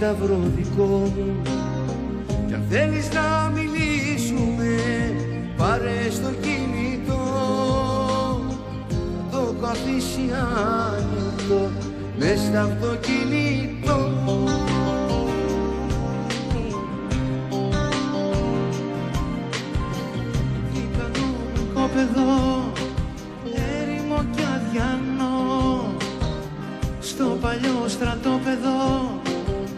σταυρό δικό μου. Κι αν θέλεις να μιλήσουμε, πάρε στο κινητό. Το έχω αφήσει άνοιχτο μες στο αυτοκίνητο. Τι κανονικό παιδό, έρημο κι αδιανό, στο παλιό στρατόπεδο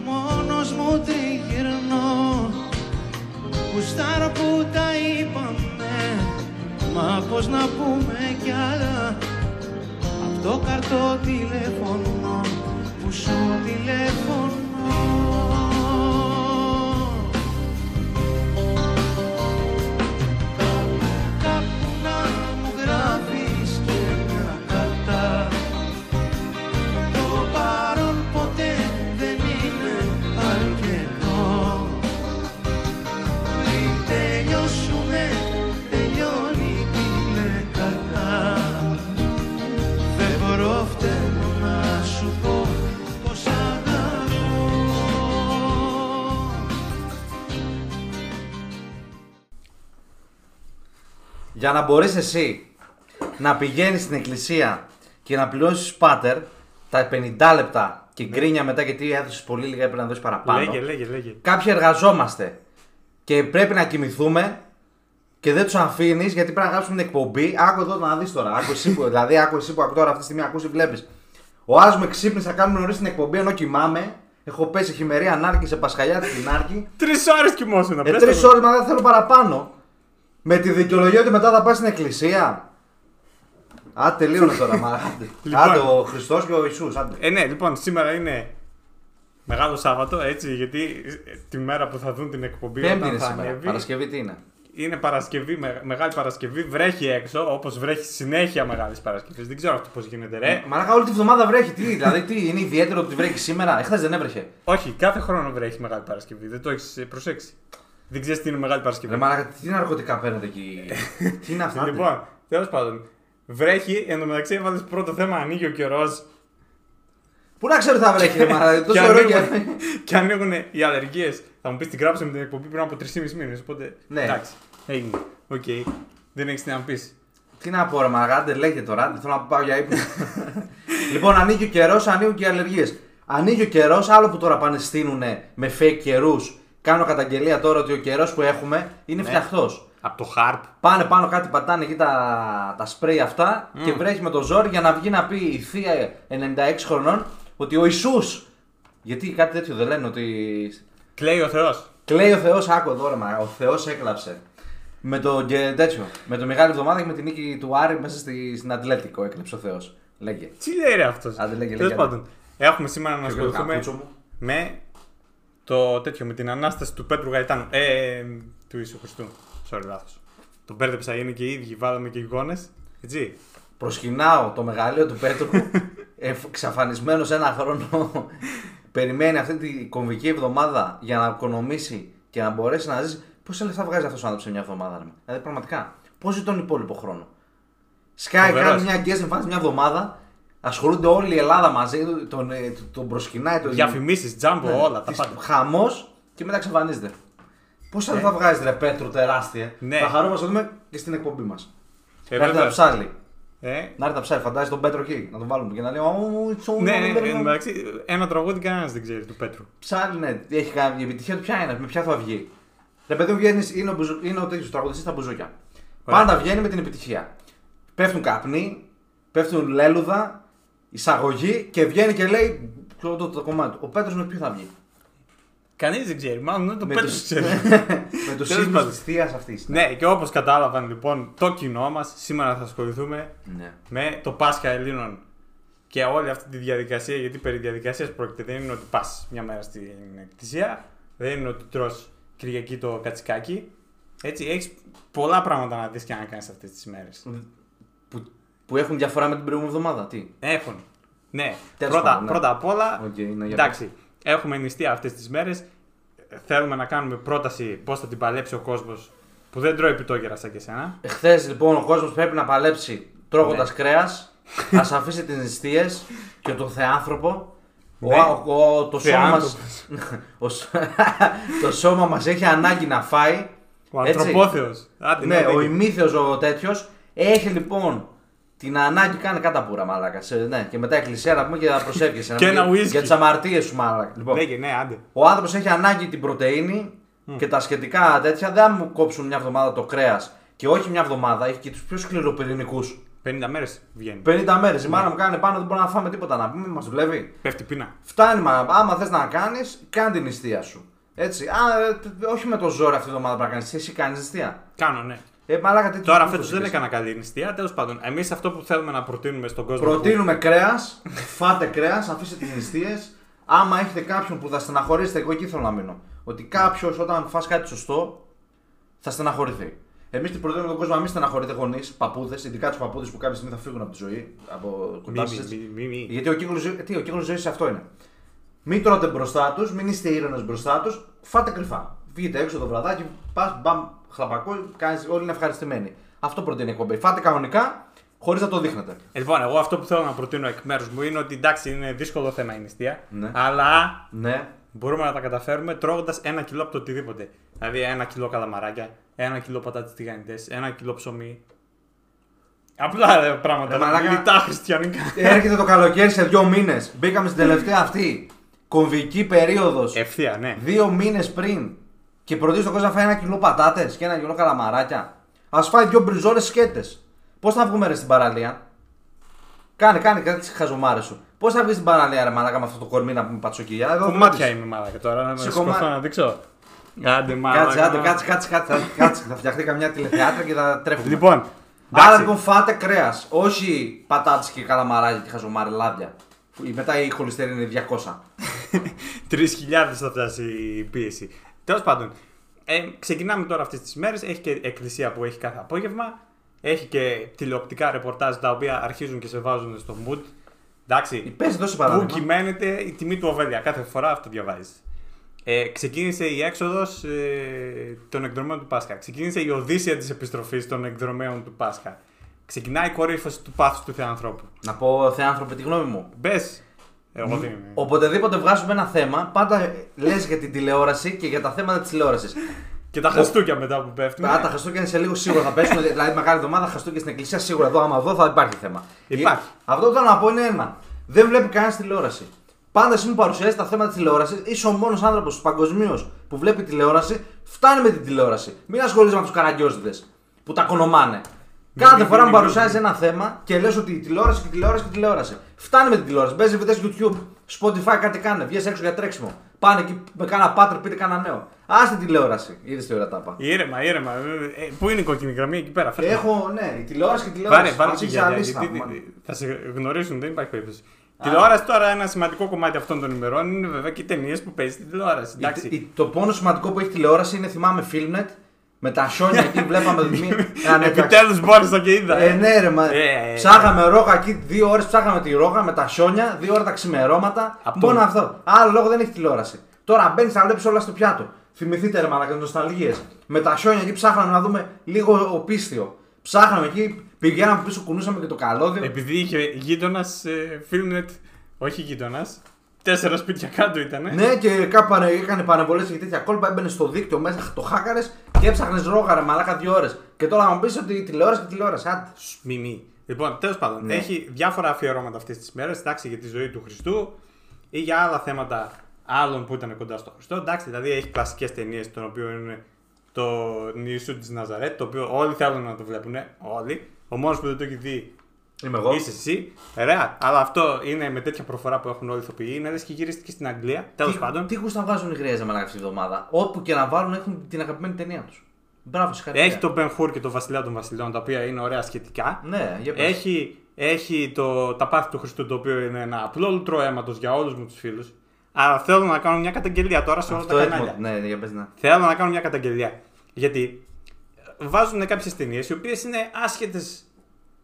μόνος μου τριγυρνώ. Γουστάρω που τα είπαμε, μα πως να πούμε κι άλλα, απ' το καρτό τηλέφωνο που σου τηλέφωνο. Για να μπορείς εσύ να πηγαίνεις στην εκκλησία και να πληρώσεις πάτερ τα 50 λεπτά και γκρίνια μετά, γιατί έδωσες πολύ λίγα, έπρεπε να δώσεις παραπάνω. Λέγε. Κάποιοι εργαζόμαστε και πρέπει να κοιμηθούμε και δεν τους αφήνεις, γιατί πρέπει να γράψουμε την εκπομπή. Άκου εδώ να δεις τώρα. Άκου εσύ που τώρα αυτή τη στιγμή ακούσει, βλέπεις. Ο άλλος με ξύπνησε να κάνουμε νωρίς την εκπομπή ενώ κοιμάμαι. Έχω πέσει χειμερή ανάρκη σε πασχαλιά στην Άρκη. 3 ώρες κοιμόσαι να πες. 3 ώρες, μα δεν θέλω παραπάνω. Με τη δικαιολογία ότι μετά θα πας στην εκκλησία. Τελείωνε τώρα, μάλλον. Ο Χριστός και ο Ιησούς. Ναι, λοιπόν, σήμερα είναι Μεγάλο Σάββατο, έτσι, γιατί τη μέρα που θα δουν την εκπομπή. Πέμπτη είναι σήμερα. Παρασκευή τι είναι? Είναι Παρασκευή, Μεγάλη Παρασκευή, βρέχει έξω, όπως βρέχει συνέχεια Μεγάλης Παρασκευής. Δεν ξέρω αυτό πώς γίνεται, ρε. Μαλάκα, όλη τη βδομάδα βρέχει. Τι είναι ιδιαίτερο ότι βρέχει σήμερα? Εχθές δεν έβρεχε? Όχι, κάθε χρόνο βρέχει Μεγάλη Παρασκευή. Δεν το έχεις προσέξει? Δεν ξέρεις τι είναι Μεγάλη Παρασκευή. Μαλάκα, τι ναρκωτικά παίρνετε εκεί? Τι είναι αυτά? Λοιπόν, τέλος πάντων, βρέχει. Εν τω μεταξύ, έβαλες πρώτο θέμα, ανοίγει ο καιρός. Πού να ξέρω θα βρέχει, μαλάκα, τόσο ωραίο και. Και ανοίγουν οι αλλεργίες. Θα μου πεις, την γράψαμε την εκπομπή πριν από 3,5 μήνες. Οπότε. Ναι. Εντάξει. Έγινε. Οκ. Δεν έχεις τι να πεις. Τι να πω, ρε μαγάντε, λέγε τώρα. Δεν θέλω να πάω για ύπνο. Λοιπόν, ανοίγει ο καιρός, ανοίγουν και οι αλλεργίες. Ανοίγει ο καιρός, άλλο που τώρα πάνε στείνουνε με fake καιρούς. Κάνω καταγγελία τώρα ότι ο καιρός που έχουμε είναι φτιαχτός. Από το χάρπ. Πάνε πάνω κάτι, πατάνε εκεί τα σπρέι αυτά και βρέχει με το ζόρι για να βγει να πει η θεία 96 χρονών ότι ο Ιησούς. Γιατί κάτι τέτοιο δεν λένε ότι. Κλαίει ο Θεός. Κλαίει ο Θεός, άκου εδώ ρε μα. Ο Θεός έκλαψε. Με το τέτοιο. Με το Μεγάλη Εβδομάδα και με την νίκη του Άρη μέσα στην Ατλέτικο έκλαψε ο Θεός. Λέγε. Τι λέει ρε αυτός. Τέλος πάντων, έχουμε σήμερα να ασχοληθούμε με το τέτοιο, με την Ανάσταση του Πέτρου Γαιτάνου. Του Ιησού Χριστού. Sorry, λάθος. Τον μπέρδεψα, είναι και οι ίδιοι, βάλαμε και εικόνες. Έτσι. Προσκυνάω το μεγαλείο του Πέτρου, εξαφανισμένος ένα χρόνο. Περιμένει αυτή την κομβική εβδομάδα για να οικονομήσει και να μπορέσει να ζήσει. Πόσα λεφτά βγάζει αυτός ο άνθρωπος σε μια εβδομάδα, ρε? Δηλαδή, πραγματικά, πώς ζει τον υπόλοιπο χρόνο? Σκάει, κάνει μια γκέζ εμφάνιση μια εβδομάδα, ασχολούνται όλη η Ελλάδα μαζί, τον προσκυνάει. Διαφημίσεις, τζάμπο, ναι, όλα τα πάντα. Χαμός και μετά εξαφανίζεται. Πόσα λεφτά βγάζει, ρε Πέτρο, τεράστια. Ναι. Θα χαρούμε να το δούμε και στην εκπομπή μας. Να έρθει τα ψάρι. Να έρθει τα ψάρι, φαντάζει τον Πέτρο εκεί, να τον βάλουμε και να λέει. Ένα τραγούδι κανένα δεν ξέρει του Πέτρου. Ψάρι, ναι, έχει κάνει. Η επιτυχία του ποια είναι, με ποια θα βγει. Ρε παιδί μου, είναι ο τέτοιο τραγουδιστή στα μπουζούκια. Πάντα βγαίνει με την επιτυχία. Πέφτουν καπνοί, πέφτουν λέλουδα, εισαγωγή και βγαίνει και λέει το κομμάτι. Ο Πέτρος με ποιο θα βγει? Κανείς δεν ξέρει, μάλλον είναι το Πέτρος ξέρει. Με τους ίδιους της θείας αυτής. Ναι, και όπως κατάλαβαν λοιπόν το κοινό μας, σήμερα θα ασχοληθούμε με το Πάσχα Ελλήνων και όλη αυτή τη διαδικασία, γιατί περί διαδικασίας πρόκειται. Δεν είναι ότι πας μια μέρα στην εκκλησία, δεν είναι ότι τρως Κυριακή το κατσικάκι. Έτσι, έχεις πολλά πράγματα να δεις και να κάνεις αυτές τις μέρες. Που έχουν διαφορά με την προηγούμενη εβδομάδα, τι? Έχουν. Ναι, πρώτα απ' όλα, εντάξει. Έχουμε νηστεία αυτές τις μέρες. Θέλουμε να κάνουμε πρόταση πώς θα την παλέψει ο κόσμος που δεν τρώει πιτόγερα σαν και εσένα. Χθες λοιπόν ο κόσμος πρέπει να παλέψει τρώγοντας κρέας, ας αφήσει τις νηστείες και τον Θεάνθρωπο Το σώμα μας έχει ανάγκη να φάει. Ο ανθρωπόθεος. Ναι, ο ημίθεος ο τέτοιος. Έχει λοιπόν την ανάγκη, κάνει καταπούρα μαλάκα. Ναι, και μετά εκκλησία να πούμε και να προσεύχεσαι. Και ένα ουίσκι. Για τις αμαρτίες σου μαλάκα. Λοιπόν, ο άνθρωπος έχει ανάγκη την πρωτεΐνη και τα σχετικά τέτοια. Δεν μου κόψουν μια εβδομάδα το κρέας. Και όχι μια εβδομάδα, έχει και τους πιο σκληροπυρηνικούς. 50 μέρες βγαίνει. 50 μέρες. Η μάνα μου κάνει πάνω, δεν μπορούμε να φάμε τίποτα να πούμε, μας δουλεύει. Πέφτει πείνα. Φτάνει, άμα θες να κάνεις, κάνε την νηστεία σου. Έτσι. Όχι με το ζόρι αυτή τη εβδομάδα που να κάνεις. Εσύ κάνεις νηστεία. Κάνω, ναι. Μαλάκα, τώρα φέτος δεν έκανα καλή νηστεία. Τέλος πάντων, εμείς αυτό που θέλουμε να προτείνουμε στον κόσμο. Προτείνουμε κρέας, φάτε κρέας, αφήστε τις νηστείες. Άμα έχετε κάποιον που θα στεναχωρήσετε, εγώ εκεί θέλω να μείνω. Ότι κάποιος όταν φας κάτι σωστό θα στεναχωρηθεί. Εμείς την προτείνουμε τον κόσμο να μην στεναχωρείτε γονείς, παππούδες, ειδικά τους παππούδες που κάποια στιγμή θα φύγουν από τη ζωή. Από μη. Γιατί ο κύκλος ζωής αυτό είναι. Μην τρώτε μπροστά τους, μην είστε ήρωνες μπροστά τους, φάτε κρυφά. Βγείτε έξω το βραδάκι, πας, μπαμ, χλαπακό, κάνεις, όλοι είναι ευχαριστημένοι. Αυτό προτείνει η εκπομπή. Φάτε κανονικά, χωρίς να το δείχνετε. Λοιπόν, εγώ αυτό που θέλω να προτείνω εκ μέρους μου είναι ότι εντάξει, είναι δύσκολο θέμα η νηστεία, ναι. Αλλά ναι. Μπορούμε να τα καταφέρουμε τρώγοντας 1 κιλό από το οτιδήποτε. Δηλαδή 1 κιλό καλαμαράκια, 1 κιλό πατάτες τηγανιτές, 1 κιλό ψωμί. Απλά πράγματα. Γλυκά χριστιανικά. Έρχεται το καλοκαίρι σε 2 μήνες. Μπήκαμε στην τελευταία αυτή. Κομβική περίοδος. Ευθεία, ναι. 2 μήνες πριν. Και προτείνεις τον κόσμο να φάει 1 κιλό πατάτες και 1 κιλό καλαμαράκια. Ας φάει 2 μπριζόλες σκέτες. Πώς θα βγούμε ρε στην παραλία. Κάνε τις χαζομάρες σου. Πώς θα βγεις στην παραλία ρε μαλάκα με αυτό το κορμί να πούμε πατσοκυλιά. Κομμάτια είμαι μαλάκα τώρα να σηκωθώ να δείξω. Κάτσε, θα φτιαχτεί καμιά τηλεθεάτρα και θα τρέφουμε. Λοιπόν, άρα λοιπόν φάτε κρέας. Όχι πατάτες και καλαμαράκια και χαζομάρε λάδια. Μετά η χολυστερίνη είναι 200. 3.000 θα φτάσει η πίεση. Τέλος πάντων, ξεκινάμε τώρα αυτές τις μέρες. Έχει και εκκλησία που έχει κάθε απόγευμα. Έχει και τηλεοπτικά ρεπορτάζ τα οποία αρχίζουν και σε βάζουν στο mood. Εντάξει, που κυμαίνεται η τιμή του Οβέλια. Κάθε φορά αυτό διαβάζεις. Ξεκίνησε η έξοδος των εκδρομέων του Πάσχα. Ξεκίνησε η οδύσσεια της επιστροφής των εκδρομέων του Πάσχα. Ξεκινάει η κορύφωση του πάθους του Θεανθρώπου. Να πω, Θεάνθρωπε, τη γνώμη μου. Μπες. Εγώ δεν είμαι. Οποτεδήποτε βγάζουμε ένα θέμα, πάντα λες για την τηλεόραση και για τα θέματα της τηλεόρασης. Και τα Χριστούγεννα μετά που πέφτουν. Τα Χριστούγεννα σε λίγο σίγουρα θα πέσουν. Δηλαδή, μεγάλη εβδομάδα Χριστούγεννα στην εκκλησία σίγουρα εδώ. Άμα εδώ θα υπάρχει θέμα. Υπάρχει. Αυτό που θέλω να πω είναι ένα. Δεν βλέπει κανένας τηλεόραση. Πάντα εσύ μου παρουσιάζει τα θέματα της τηλεόρασης. Είσαι ο μόνος άνθρωπος παγκοσμίως που βλέπει τηλεόραση. Φτάνει με την τηλεόραση. Μην ασχολείσαι με τους καραγκιόζηδες που τα κονομάνε. Κάθε φορά μου παρουσιάζει ένα θέμα και λες ότι η τηλεόραση και τηλεόραση. Φτάνει με την τηλεόραση. Μπες βίντεο YouTube, Spotify, κάτι κάνε. Βγες έξω για τρέξιμο. Πάνε εκεί με κάνα πάτρε, πείτε κάνα νέο. Άσε την τηλεόραση. Είδες τι ώρα τα είπα. Ήρεμα. Πού είναι η κόκκινη γραμμή εκεί πέρα. Έχω, ναι, η τηλεόραση και τηλεόραση. Θα σε γνωρίσουν, δεν υπάρχει περίπτωση. Τηλεόραση τώρα, ένα σημαντικό κομμάτι αυτών των ημερών είναι βέβαια και οι ταινίες που παίζει στην τηλεόραση. Το πόνο σημαντικό που έχει τηλεόραση είναι, θυμάμαι, Filmnet. Με τα σιόνια εκεί βλέπαμε επιτέλους μπόρεσα και είδα. Ναι ρε μα, ψάχαμε ρόγα εκεί 2 ώρες, ψάχαμε τη ρόγα με τα σιόνια, 2 ώρες τα ξημερώματα. Μόνο αυτό, άλλο λόγο δεν έχει τηλεόραση. Τώρα μπαίνεις να βλέπεις όλα στο πιάτο. Θυμηθείτε ρε μαλάκα, νοσταλγίες. Με τα σιόνια εκεί ψάχναμε να δούμε λίγο οπίσθιο. Ψάχναμε εκεί, πηγαίναμε πίσω, κουνούσαμε και το καλώδιο. Επειδή είχε γείτονας Filmnet, όχι γείτονας. 4 σπίτια κάτω ήτανε. Ναι, και κάπου έκανε παρεμβολές και τέτοια κόλπα. Έμπαινε στο δίκτυο μέσα, το χάκαρες και έψαχνες ρόγαρα μαλάκα 2 ώρες. Και τώρα να μου πεις ότι τηλεόραση και τηλεόραση. Μιμή. Λοιπόν, τέλος πάντων, ναι. Έχει διάφορα αφιερώματα αυτές τις μέρες. Εντάξει, για τη ζωή του Χριστού ή για άλλα θέματα άλλων που ήταν κοντά στο Χριστό. Εντάξει, δηλαδή έχει κλασικές ταινίες, των οποίων είναι το Ιησού της Ναζαρέτ, το οποίο όλοι θέλουν να το βλέπουν. Όλοι. Ο μόνος που δεν το έχει δει. Είμαι εγώ. Είσαι εσύ. Ωραία. Αλλά αυτό είναι με τέτοια προφορά που έχουν όλοι οι ηθοποιοί. Είναι λες και γυρίστηκε στην Αγγλία. Τέλος πάντων. Τι γούστα να βγάζουν οι Γρέες μαλάκα αυτή τη βδομάδα. Όπου και να βάλουν έχουν την αγαπημένη ταινία τους. Μπράβο, συγχαρητήρια. Έχει τον Ben Hur και τον Βασιλιά των Βασιλιών, τα οποία είναι ωραία σχετικά. Ναι, για πες. Έχει τα πάθη του Χριστού, το οποίο είναι ένα απλό λουτρό αίματος για όλους μου τους φίλους. Αλλά θέλω να κάνω μια καταγγελία τώρα σε όλα τα κανάλια. Ναι, για πες, ναι. Θέλω να κάνω μια καταγγελία. Γιατί βάζουν κάποιες ταινίες οι οποίες είναι άσχετες.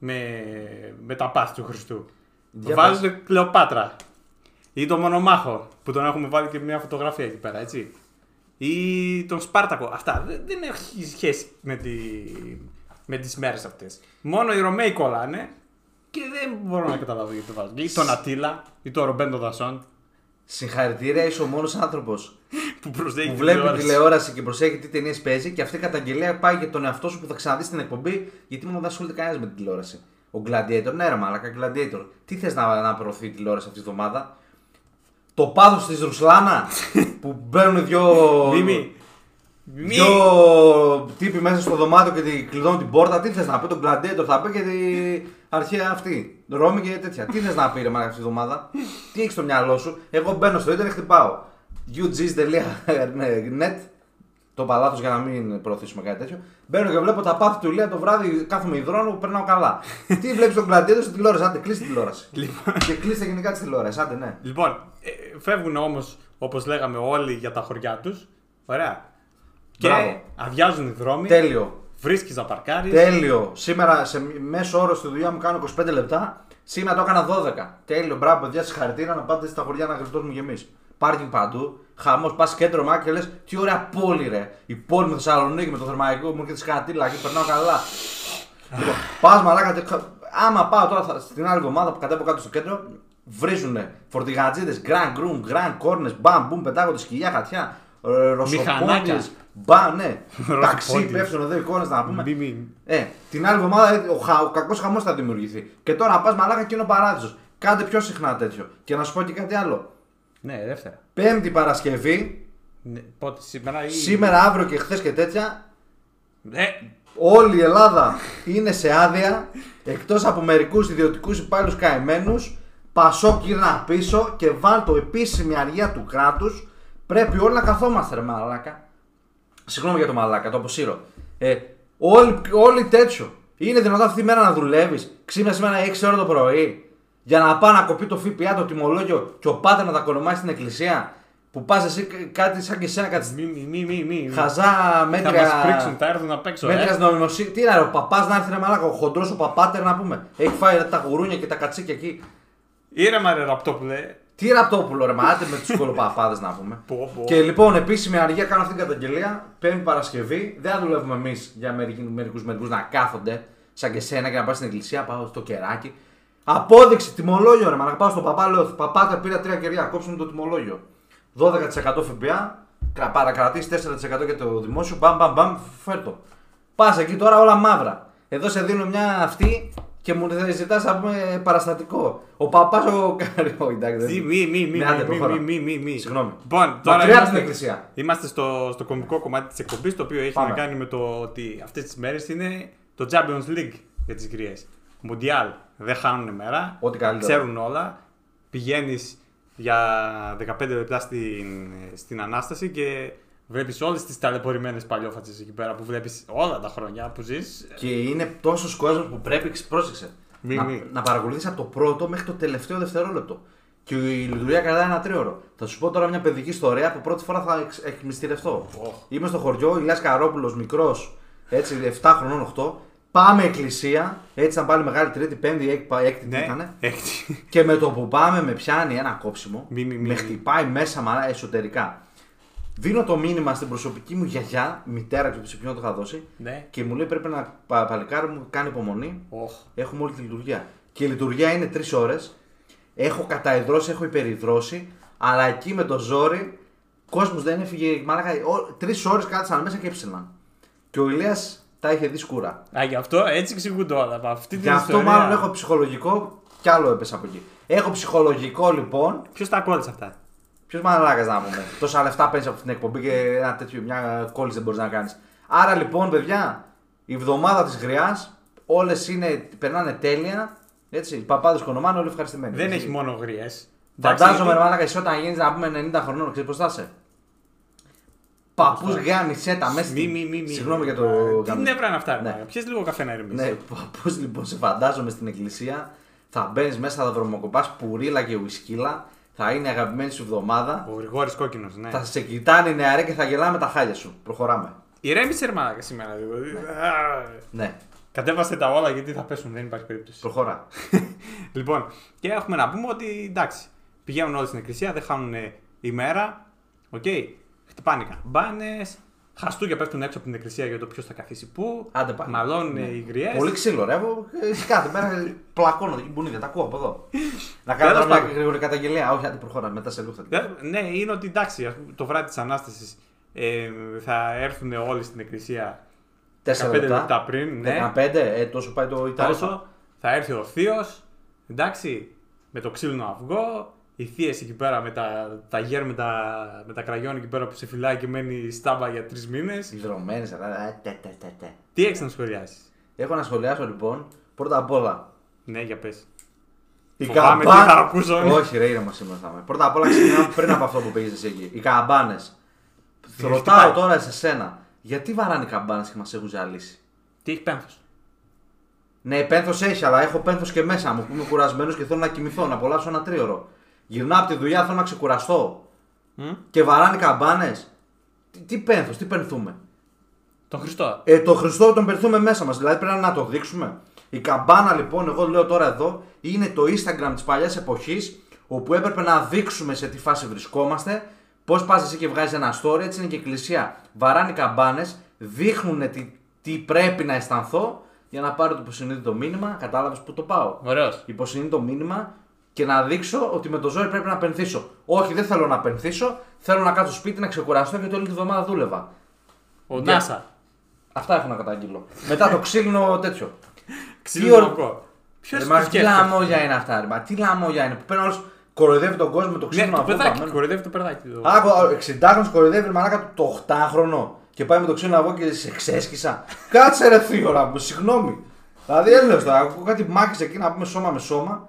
Με τα πάθη του Χριστού. Βάζουν τον Κλεοπάτρα ή τον Μονομάχο που τον έχουμε βάλει και μια φωτογραφία εκεί πέρα, έτσι. Ή τον Σπάρτακο. Αυτά δεν έχει σχέση με τις μέρες αυτές. Μόνο οι Ρωμαίοι κολλάνε και δεν μπορώ να καταλάβω γιατί το βάζουν. Ή τον Ατίλα ή τον Ρομπέντο Δασόν. Συγχαρητήρια, είσαι ο μόνος άνθρωπος που βλέπει τηλεόραση και προσέχει τι ταινίες παίζει, και αυτή η καταγγελία πάει για τον εαυτό σου που θα ξαναδείς την εκπομπή, γιατί μόνο δεν ασχολείται κανένας με την τηλεόραση. Ο Gladiator, ναι, ρε μαλάκα, Gladiator. Τι θες να προωθεί η τηλεόραση αυτή τη βδομάδα? Το πάθος της Ρουσλάνα που μπαίνουν δυο τύποι μέσα στο δωμάτιο και κλειδώνουν την πόρτα. Τι θες να πει? Τον Gladiator θα πει και την αρχαία αυτή, Ρώμη και τέτοια. Τι θες να πει ρε μαλάκα αυτή τη βδομάδα? Τι έχεις στο μυαλό σου? Εγώ μπαίνω στο ίντερνετ, χτυπάω UG's.net, το παλάθος για να μην προωθήσουμε κάτι τέτοιο. Μπαίνω και βλέπω τα πάθη του Ηλία το βράδυ, κάθομαι υδρώνω, περνάω καλά. Τι βλέπεις τον Gladiator στην τηλεόραση? Άντε, κλείστε την τηλεόραση. Και κλείστε γενικά τη τηλεόραση, άντε, ναι. Λοιπόν, φεύγουν όμως, όπως λέγαμε, όλοι για τα χωριά τους. Ωραία. Και αδειάζουν οι δρόμοι. Τέλειο. Βρίσκεις να παρκάρεις. Τέλειο. Σήμερα σε μέσο όρο στη δουλειά μου κάνω 25 λεπτά. Σήμερα το έκανα 12. Τέλειο. Μπράβο, παιδιά, συγχαρητήρια, να πάτε στα χωριά να γλιτώσουμε κι εμείς. Πάρκινγκ παντού. Χαμός, πας κέντρο μάκι και λες τι ωραία πόλη ρε. Η πόλη με Θεσσαλονίκη, με το Θερμαϊκό, μου έρχεται σκατήλα και περνάω καλά. Λοιπόν, πας μαλάκα. Άμα πάω τώρα στην άλλη εβδομάδα που κατέβω κάτω στο κέντρο, βρίζουνε φορτηγατζίδες, grand groom, grand corners, μπαμ, μπουμ, πετάγονται σκυλιά, χατιά, ροσοπότες. Μπα, ναι, ταξί, πέφτουν εδώ εικόνες να πούμε. Την άλλη εβδομάδα ο κακός χαμός θα δημιουργηθεί. Και τώρα πας μαλάκα και είναι ο παράδεισος. Κάντε πιο συχνά τέτοιο. Και να σου πω και κάτι άλλο. Ναι, δεύτερα. Πέμπτη Παρασκευή. Ναι, πότε, σήμερα ή... Σήμερα, αύριο και χθες και τέτοια. Ναι. Όλη η Ελλάδα είναι σε άδεια. Εκτός από μερικούς ιδιωτικούς υπάλληλους καημένους. Πασό κύρνα πίσω και βάλτο επίσημη αργία του κράτους. Πρέπει όλοι να καθόμαστε ρε μαλάκα. Συγγνώμη για το μαλάκα, το αποσύρω. Όλοι τέτοιο. Είναι δυνατόν αυτή τη μέρα να δουλεύεις? Ξύπνα σήμερα 6 ώρα το πρωί. Για να πάει να κοπεί το ΦΠΑ, το τιμολόγιο, και ο πάτερ να τα κονομάει στην εκκλησία. Που πας εσύ κάτι σαν και εσένα, κάτι. Χαζά μέτρια. Θα μας πρίξουν, θα έρθουν απ' έξω. Μέτρια νομιμοσύνη. Τι είναι, ο παπάς να έρθει ρε μαλάκα, ο χοντρός ο παπάτερ να πούμε. Έχει φάει τα γουρούνια και τα κατσίκια εκεί. Ήρεμα ρε Ραπτόπουλε. Τι Ραπτόπουλο ρε μάτε με τους κολοπαπάδες να πούμε. Και λοιπόν, επίσημη αργία, κάνω αυτή την καταγγελία. Πέμπτη Παρασκευή. Δεν θα δουλεύουμε εμείς για μερικούς να κάθονται σαν και εσένα και να πάει στην εκκλησία. Πάω στο κεράκι. Απόδειξη, τιμολόγιο ρε μάνα. Πάω στον παπά, λέω παπάτε πήρα 3 κεριά, κόψουμε το τιμολόγιο. 12% ΦΠΑ, παρακρατήσει 4% για το δημόσιο. Μπαμ, μπαμ, μπαμ, φέρτο. Πας εκεί τώρα όλα μαύρα. Εδώ σε δίνουν μια αυτή. Και μου ζητάς να πούμε παραστατικό. Ο παπάς ο Καριό, εντάξει. Συγγνώμη. Λοιπόν, τώρα είμαστε στο κομικό κομμάτι της εκπομπής, το οποίο έχει να κάνει με το ότι αυτές τις μέρες είναι το Champions League για τις γκριές. Μουντιάλ, δεν χάνουν μέρα, ξέρουν όλα. Πηγαίνεις για 15 λεπτά στην Ανάσταση και βλέπεις όλες τις ταλαιπωρημένες παλιόφατσες εκεί πέρα που βλέπεις όλα τα χρόνια που ζεις. Και είναι τόσος κόσμος που πρέπει, πρόσεξε, να παρακολουθείς από το πρώτο μέχρι το τελευταίο δευτερόλεπτο. Και η λειτουργία κρατάει 1 τρίωρο. Θα σου πω τώρα μια παιδική ιστορία που πρώτη φορά θα εκμυστηρευτώ. Είμαι στο χωριό, Ηλίας Καρόπουλος, μικρός, έτσι 7 χρονών, 8. Πάμε εκκλησία, έτσι ήταν πάλι μεγάλη Τρίτη, Πέμπτη, Έκτη ναι, ήτανε. Έκτη. Και με το που πάμε με πιάνει ένα κόψιμο, με χτυπάει μέσα μαλά εσωτερικά. Δίνω το μήνυμα στην προσωπική μου γιαγιά, μητέρα του ψηφιού το είχα δώσει, ναι, και μου λέει πρέπει να παλικάρι μου κάνει υπομονή. Έχουμε όλη τη λειτουργία. Και η λειτουργία είναι 3 ώρες. Έχω καταεδρώσει, έχω υπεριδρώσει, αλλά εκεί με το ζόρι, κόσμος δεν έφυγε. Μαλάκα, 3 ώρες κάτσαν μέσα και έψηναν. Και ο Ηλίας τα είχε δει σκούρα. Α, γι' αυτό έτσι εξηγούνται όλα. Γι' αυτό ιστορία... μάλλον έχω ψυχολογικό κι άλλο έπεσα από εκεί. Έχω ψυχολογικό λοιπόν. Ποιος τα ακόλουσε αυτά? Ποιος μαλάκας να πούμε. Τόσα λεφτά παίρνεις από την εκπομπή και ένα τέτοιο, μια κόλληση δεν μπορείς να κάνεις. Άρα λοιπόν, παιδιά, η βδομάδα της γριάς, όλες περνάνε τέλεια. Έτσι, οι παπάδες κονομάνε, όλοι ευχαριστημένοι. Δεν έχει μόνο γριές. Φαντάζομαι, μαλάκα, εσύ όταν γίνεις να πούμε 90 χρονών, ξέρεις πώς θα είσαι. Παππούς γάμισέτα μέσα. Συγγνώμη για το. Τι νεύρα είναι αυτά, ναι. Πιες λίγο καφέ να ηρεμήσεις. Ναι, παππούς λοιπόν, σε φαντάζομαι στην εκκλησία, θα μπαίνεις μέσα, θα δρομοκοπάς πουρίλα και ουισκίλα. Θα είναι αγαπημένη σου εβδομάδα. Ο Γρηγόρης Κόκκινος, ναι. Θα σε κοιτάνε νεαρέ και θα γελάμε τα χάλια σου. Προχωράμε. Ηρέμησε ρε μαλάκα σήμερα, δηλαδή. Ναι. Κατέβασε τα όλα γιατί θα πέσουν, δεν υπάρχει περίπτωση. Προχωρά. Λοιπόν, και έχουμε να πούμε ότι εντάξει, πηγαίνουν όλοι στην εκκλησία, δεν χάνουν ημέρα. Οκ. Χτυπάνε καμπάνες, Χαστούκια πέφτουν έξω από την εκκλησία για το ποιο θα καθίσει πού. Άντε πάλι. Μαλώνουν οι γριές. Πολύ ξύλο, ρε. Κάθε μέρα πλακώνονται και μπουνίδια. Τα ακούω από εδώ. Να κάνω μια γρήγορη καταγγελία. Όχι, άντε προχώρα, μετά σε λούχτα. Ναι, είναι ότι εντάξει, το βράδυ της Ανάστασης θα έρθουν όλοι στην εκκλησία 4 λεπτά πριν. 15, τόσο πάει το Ιταλικό. Θα έρθει ο θείος, εντάξει, με το ξύλινο αυγό. Οι θείες εκεί πέρα με τα γέρ με τα κραγιόν εκεί πέρα που σε φυλάει και μένει στάμπα για 3 μήνες. Υδρωμένες, αλλά. Τι έχεις να σχολιάσεις? Έχω να σχολιάσω λοιπόν πρώτα απ' όλα. Ναι, για πες. Η καμπάνα. Όχι, ρε, ήρεμα σήμερα θα είμαι. Πρώτα απ' όλα ξεκινάμε πριν από αυτό που πήγες εσύ εκεί. Οι καμπάνες. Ρωτάω τώρα σε σένα, γιατί βαράνε οι καμπάνες και μας έχουν ζαλίσει? Τι έχει πένθος? Ναι, πένθος έχει, αλλά έχω πένθος και μέσα μου που είμαι κουρασμένος και θέλω να κοιμηθώ, να απολαύσω ένα 3ωρο. Γυρνάω από τη δουλειά, θέλω να ξεκουραστώ. Και βαράνε καμπάνες. Τι πένθος, τι πενθούμε? Τον Χριστό. Τον Χριστό τον πενθούμε μέσα μας, δηλαδή πρέπει να το δείξουμε. Η καμπάνα λοιπόν, εγώ λέω τώρα εδώ, είναι το Instagram της παλιάς εποχής, όπου έπρεπε να δείξουμε σε τι φάση βρισκόμαστε. Πώς πας εσύ και βγάζεις ένα story, έτσι είναι και η εκκλησία. Βαράνε καμπάνες, δείχνουν τι πρέπει να αισθανθώ για να πάρω το υποσυνείδητο μήνυμα. Κατάλαβες που το πάω? Ωραίος. Υποσυνείδητο μήνυμα. Και να δείξω ότι με το ζόρι πρέπει να πενθήσω. Όχι, δεν θέλω να πενθήσω. Θέλω να κάτσω σπίτι, να ξεκουραστώ γιατί όλη τη βδομάδα δούλευα. Ο Νάσα. Αυτά έχω να καταγγείλω. Μετά το ξύλινο τέτοιο. Ξύλινο. Ποιο λαμόγια είναι αυτά, ρε? Τι λαμόγια είναι που παίρνει όλο. Κοροϊδεύει τον κόσμο με το ξύλινο αυγό. Κοροϊδεύει το παιδάκι. Άκου, 60χρονο κοροϊδεύει μαλάκα το 8χρονο και πάει με το ξύλινο αυγό και σε ξέσκισα. Κάτσε ρε θύωρα μου, συγγνώμη. Δηλαδή έλεγε τώρα, ακούω κάτι μάχη εκεί να πούμε σώμα με σώμα.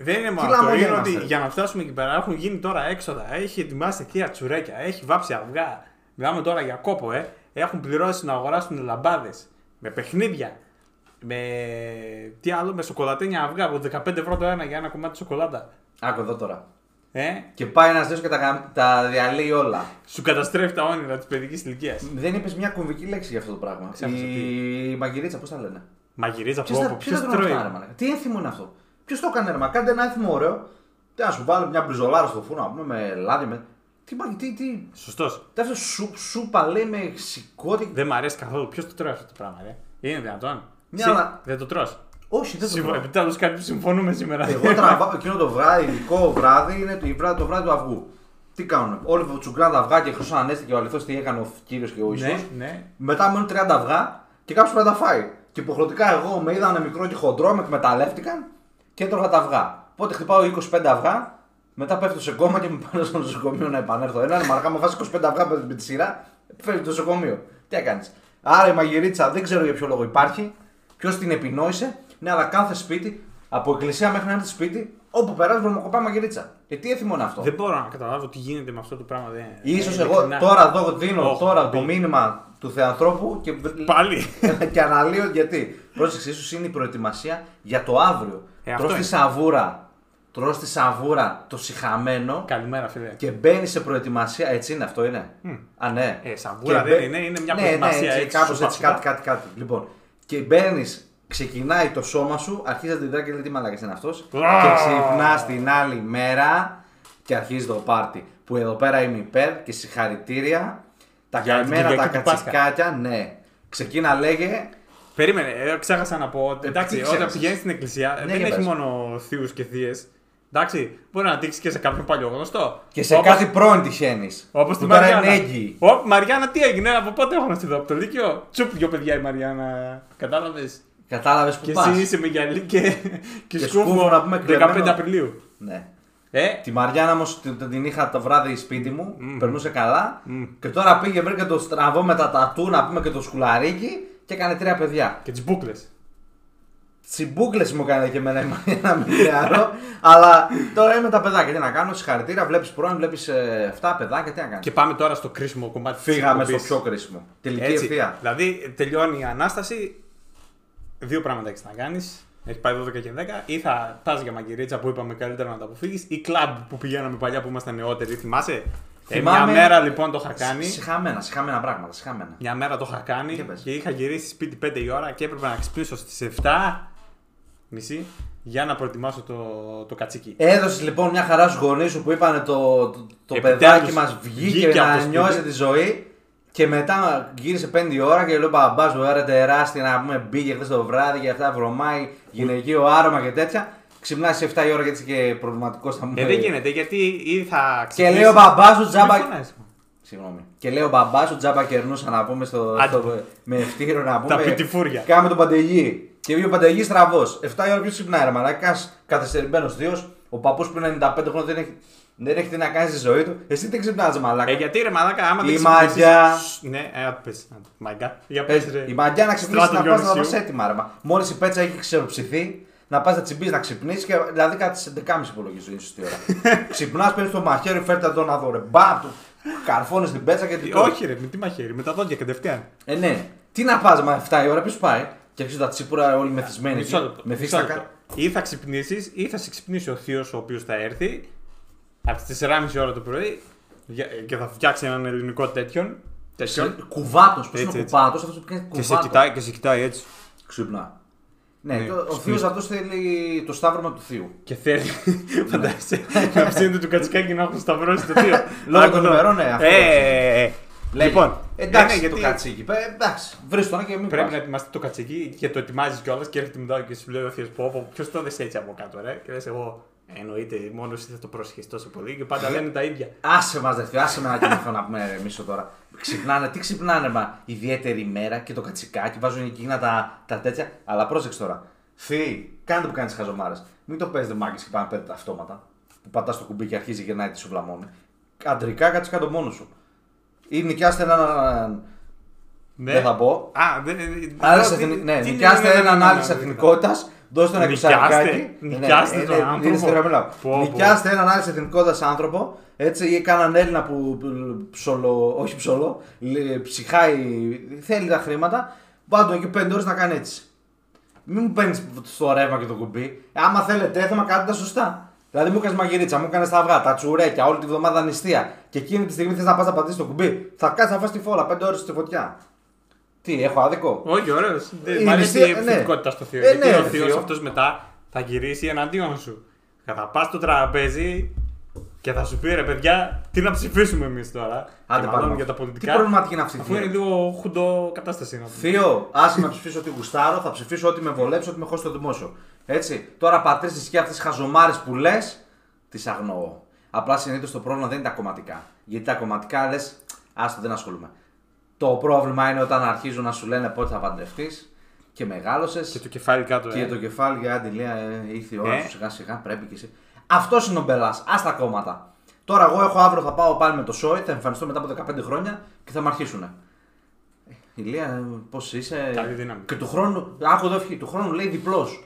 Δεν είναι μόνο αυτό, είναι ότι για να φτάσουμε εκεί πέρα έχουν γίνει τώρα έξοδα. Έχει ετοιμάσει θεία τσουρέκια, έχει βάψει αυγά. Μιλάμε τώρα για κόπο, Έχουν πληρώσει να αγοράσουν λαμπάδες με παιχνίδια. Με. Τι άλλο, με σοκολατένια αυγά από 15€ το ένα για ένα κομμάτι σοκολάτα. Άκου εδώ τώρα. Και πάει ένας νέος και τα διαλύει όλα. Σου καταστρέφει τα όνειρα της παιδικής ηλικίας. Δεν είπες μια κομβική λέξη για αυτό το πράγμα. Η μαγειρίτσα, πώς τα λένε? Μαγειρίτσα, τι έθιμο είναι αυτό? Ποιο το έκανε, μα κάντε ένα έθιμο ωραίο. Τι να σου βάλω μια μπριζολάρα στο φούρνο, να πούμε με λάδι. Με... Τι. Σωστός. Τέφτω σούπα λέει με σηκώτη. Δεν μ' αρέσει καθόλου. Ποιο το τρώει αυτό το πράγμα, ρε? Είναι δυνατόν? Δεν το τρως? Όχι, δεν το τρώω. Επιτέλους κάτι που συμφωνούμε σήμερα. Εγώ τραβάω εκείνο το βράδυ, ειδικό βράδυ, είναι το βράδυ του αυγού. Τι κάνουν? Όλοι τσουγκράνε τα αυγά και χρυσόν ανέστη και ο αληθώς τι έκανε ο κύριος και ο Ιησούς. Ναι. Μετά μένουν 30 αυγά και κάποιο πρέπει να τα φάει. Και υποχρεωτικά εγώ με είδανε μικρό και χοντρό, με εκμεταλλεύτηκαν. Και έτρωγα τα αυγά. Οπότε χτυπάω 25 αυγά, μετά πέφτω σε κόμμα και με πάνε στο νοσοκομείο να επανέλθω. Έναν μαρκά μου βάζει 25 αυγά με τη σειρά, φεύγει το νοσοκομείο. Τι έκανε? Άρα η μαγειρίτσα δεν ξέρω για ποιο λόγο υπάρχει, ποιο την επινόησε, ναι, αλλά κάθε σπίτι, από εκκλησία μέχρι να έρθει σπίτι, όπου περάσει βρωμοκοπάει μαγειρίτσα. Τι έθιμο είναι αυτό? Δεν μπορώ να καταλάβω τι γίνεται με αυτό το πράγμα. Ίσως εγώ τώρα εδώ δίνω τώρα το μήνυμα του θεανθρώπου και, πάλι. Και αναλύω γιατί. Πρόσεξε, ίσως είναι η προετοιμασία για το αύριο. Τρως τη σαβούρα, το σιχαμένο. Καλημέρα, φίλε. Και μπαίνει σε προετοιμασία. Έτσι είναι, αυτό είναι. Α, ναι. Σαβούρα δεν είναι, είναι μια προετοιμασία. Ναι, έτσι, κάπως έτσι, κάτι. Λοιπόν, και μπαίνει, ξεκινάει το σώμα σου, αρχίζει να την δράκει και λέει τι μαλάκας είναι αυτός. Και ξυπνά την άλλη μέρα και αρχίζει το πάρτι. Που εδώ πέρα είμαι υπέρ και συγχαρητήρια. Τα καημένα, τα κατσικάκια, ναι. Ξεκίνα, λέγε. Περίμενε, ξέχασα να πω ότι όταν πηγαίνεις στην εκκλησία δεν έχει μόνο θείους και θείες. Εντάξει, μπορεί να τύχεις και σε κάποιο παλιόγνωστο. Και σε κάτι πρώην τυχαίνεις. Όπως τη Μαριάννα. Μαριάννα, τι έγινε, από πότε έχω να στη δω? Από το Λύκειο. Τσουπ, δυο παιδιά η Μαριάννα. Κατάλαβες που πας. Και εσύ είσαι μεγαλή και σκούφω 15 Απριλίου. Ναι. Τη Μαριάννα όμως την είχα το βράδυ σπίτι μου, περνούσε καλά. Και τώρα πήγε, βρήκε το στραβό με τα τατού, να πούμε, και το σκουλαρίκι. Και έκανε 3 παιδιά. Και τις μπούκλες μου έκανε και εμένα ένα μιλιάρο. Αλλά τώρα είμαι τα παιδάκια. Τι να κάνω, συγχαρητήρια. Βλέπεις πρώην, βλέπεις 7 παιδάκια. Τι να κάνω. Και πάμε τώρα στο κρίσιμο κομμάτι. Φύγαμε στο πιο κρίσιμο. Τελική ευθεία. Δηλαδή τελειώνει η Ανάσταση. 2 πράγματα έχεις να κάνεις. Έχει πάει 12 και 10. Ή θα πας για μαγκυρίτσα που είπαμε καλύτερα να τα αποφύγεις. Ή κλαμπ που πηγαίναμε παλιά που ήμασταν νεότεροι. Θυμάσαι? Μια μέρα λοιπόν το είχα κάνει. Συχαμένα πράγματα. Μια μέρα το είχα κάνει και είχα γυρίσει σπίτι 5 η ώρα και έπρεπε να ξυπνήσω στις 7 μισή για να προετοιμάσω το κατσίκι. Έδωσες λοιπόν μια χαρά στους γονείς σου που είπανε το παιδάκι μας βγήκε να νιώσει τη ζωή. Και μετά γύρισε 5 ώρα και λέω μπαμπάς μου άρα τεράστια να πούμε μπήκε χθες το βράδυ και αυτά βρωμάει γυναικείο άρωμα και τέτοια. Ξυπνάει σε 7 η ώρα και έτσι και προβληματικός θα μου πει. Δεν γίνεται γιατί ήδη θα ξυπνήσει. Και λέω μπαμπά σου τζάμπα. Συγγνώμη. Και λέω μπαμπά σου τζάμπα κερνούσα να πούμε με ευτύχιο να πούμε. Τα πιτιφούρια. Κάμε τον Παντελή. Και βγει ο Παντελή στραβό. 7 η ώρα ποιο ξυπνάει ρε μαλάκα. Καθυστερημένος θείος. Ο παππούς που είναι 95 χρόνια δεν έχει τι να κάνει στη ζωή του. Εσύ δεν ξυπνάς μαλάκα. Γιατί ρε μαλάκα άμα δεν ξυπνάς. Η μαγιά. Ναι, πες. Μαγιά. Η μαγιά να ξυπνήσει να πας να πας έτοιμα ρε. Μόλις η πέτσα έχει ξεροψηθεί. Να πας να τσιμπήσεις, να ξυπνήσεις και δηλαδή κάτι στις 11.30 υπολογίζει η σωστή ώρα. Ξυπνάς, παίρνεις το μαχαίρι, φέρτε εδώ να δω ρε. Μπαμ, καρφώνεις την πέτσα και την πέτσα. Όχι, ρε, με τι μαχαίρι, με τα δόντια κατευθείαν. Ναι, τι να πας, μα 7 η ώρα ποιος πάει. Και έχεις τα τσίπουρα όλοι μεθυσμένοι. Με φύστακα. Ή θα ξυπνήσεις, ή θα σε ξυπνήσει ο θείος ο οποίος θα έρθει από τις 4.30 ώρα το πρωί και θα φτιάξει έναν ελληνικό τέτοιον. Κουβάτος, ποιος είναι ο κουβάτος, αυτός που κάνει κουβάτος. Και σε κοιτάει έτσι. Ξυπνά. Ναι, ναι, ο θείος αυτός θέλει το σταύρωμα του θείου. Και θέλει, φαντάζεσαι, να ψήνεται του κατσικάκι να έχουν σταυρώσει το θείο. Λόγω των ημερών, ναι, αυτό. Λοιπόν, εντάξει το κατσίκι. Εντάξει, βρεις τον και μην πρέπει να ετοιμαστεί το κατσίκι και το ετοιμάζεις κιόλας και έρχεται μετά και σου λέει ο θείος ποιος το δες έτσι από κάτω, ρε. Και λες εγώ, εννοείται, μόνο εσύ θα το πρόσχεσαι τόσο πολύ και πάντα λένε τα ίδια. Άσε μας, δευτείο, άσε με να κοιμηθώ να πούμε μισό τώρα. Ξυπνάνε, τι ξυπνάνε, μα ιδιαίτερη ημέρα και το κατσικάκι, βάζουν εκείνα τα τέτοια. Αλλά πρόσεξε τώρα. Θεοί, κάντε που κάνεις χαζομάρες. Μην το παίζετε μάγκες και πάνε πέντε τα αυτόματα. Που πατάς το κουμπί και αρχίζει και γυρνάει τη σούβλα μόνο. Αντρικά κάτσε κάτω μόνο σου. Ή νοικιάστε έναν. Ναι. Δεν θα πω. Νοικιάστε έναν άλλη εθνικότητα. Δώστε ένα κρυσαρικάκι. Νοικιάστε τον άνθρωπο. Νοικιάστε έναν άλλη εθνικότητα άνθρωπο. Έτσι, ή κάναν Έλληνα που ψυχάει, θέλει τα χρήματα. Πάντω εκεί 5 ώρες να κάνει έτσι. Μην μου παίρνεις στο ρεύμα και το κουμπί. Άμα θέλετε, έθεμα κάντε τα σωστά. Δηλαδή, μου έκανε μαγειρίτσα, μου έκανε τα αυγά, τα τσουρέκια, όλη τη βδομάδα νηστεία. Και εκείνη τη στιγμή θες να πας να πατήσεις το κουμπί. Θα κάτσεις να φας τη φόλα 5 ώρες στη φωτιά. Τι, έχω άδικο. Όχι, ωραίος. Μ' αρέσει η ευθυντικότητα στο θείο. Γιατί ο θείος αυτός μετά θα γυρίσει εναντίον σου. Θα πας στο τραπέζι. Και θα σου πει ρε παιδιά, τι να ψηφίσουμε εμείς τώρα. Άντε πάμε για τα πολιτικά. Τι προβληματική είναι αυτή. Αφού είναι λίγο χουντό κατάσταση. Θείο, άσε να ψηφίσω ότι γουστάρω, θα ψηφίσω ότι με βολέψω, ότι με χώσει το δημόσιο. Έτσι. Τώρα πατήσεις και αυτές τις χαζομάρες που λες, τις αγνοώ. Απλά συνήθως το πρόβλημα δεν είναι τα κομματικά. Γιατί τα κομματικά λες, άστο δεν ασχολούμαι. Το πρόβλημα είναι όταν αρχίζουν να σου λένε πότε θα παντρευτείς. Και μεγάλωσες. Και το κεφάλι κάτω. Και το κεφάλι για αντιλία ήρθε η ώρα σου σιγά σιγά πρέπει και εσύ. Αυτό είναι ο μπελάς. Ας τα κόμματα. Τώρα, εγώ έχω αύριο θα πάω πάλι με το Σόι, θα εμφανιστώ μετά από 15 χρόνια και θα μ' αρχίσουνε. Ηλία, πώς είσαι. Καλή δύναμη. Και του χρόνου, άκου εδώ ευχή. Του χρόνου λέει διπλός.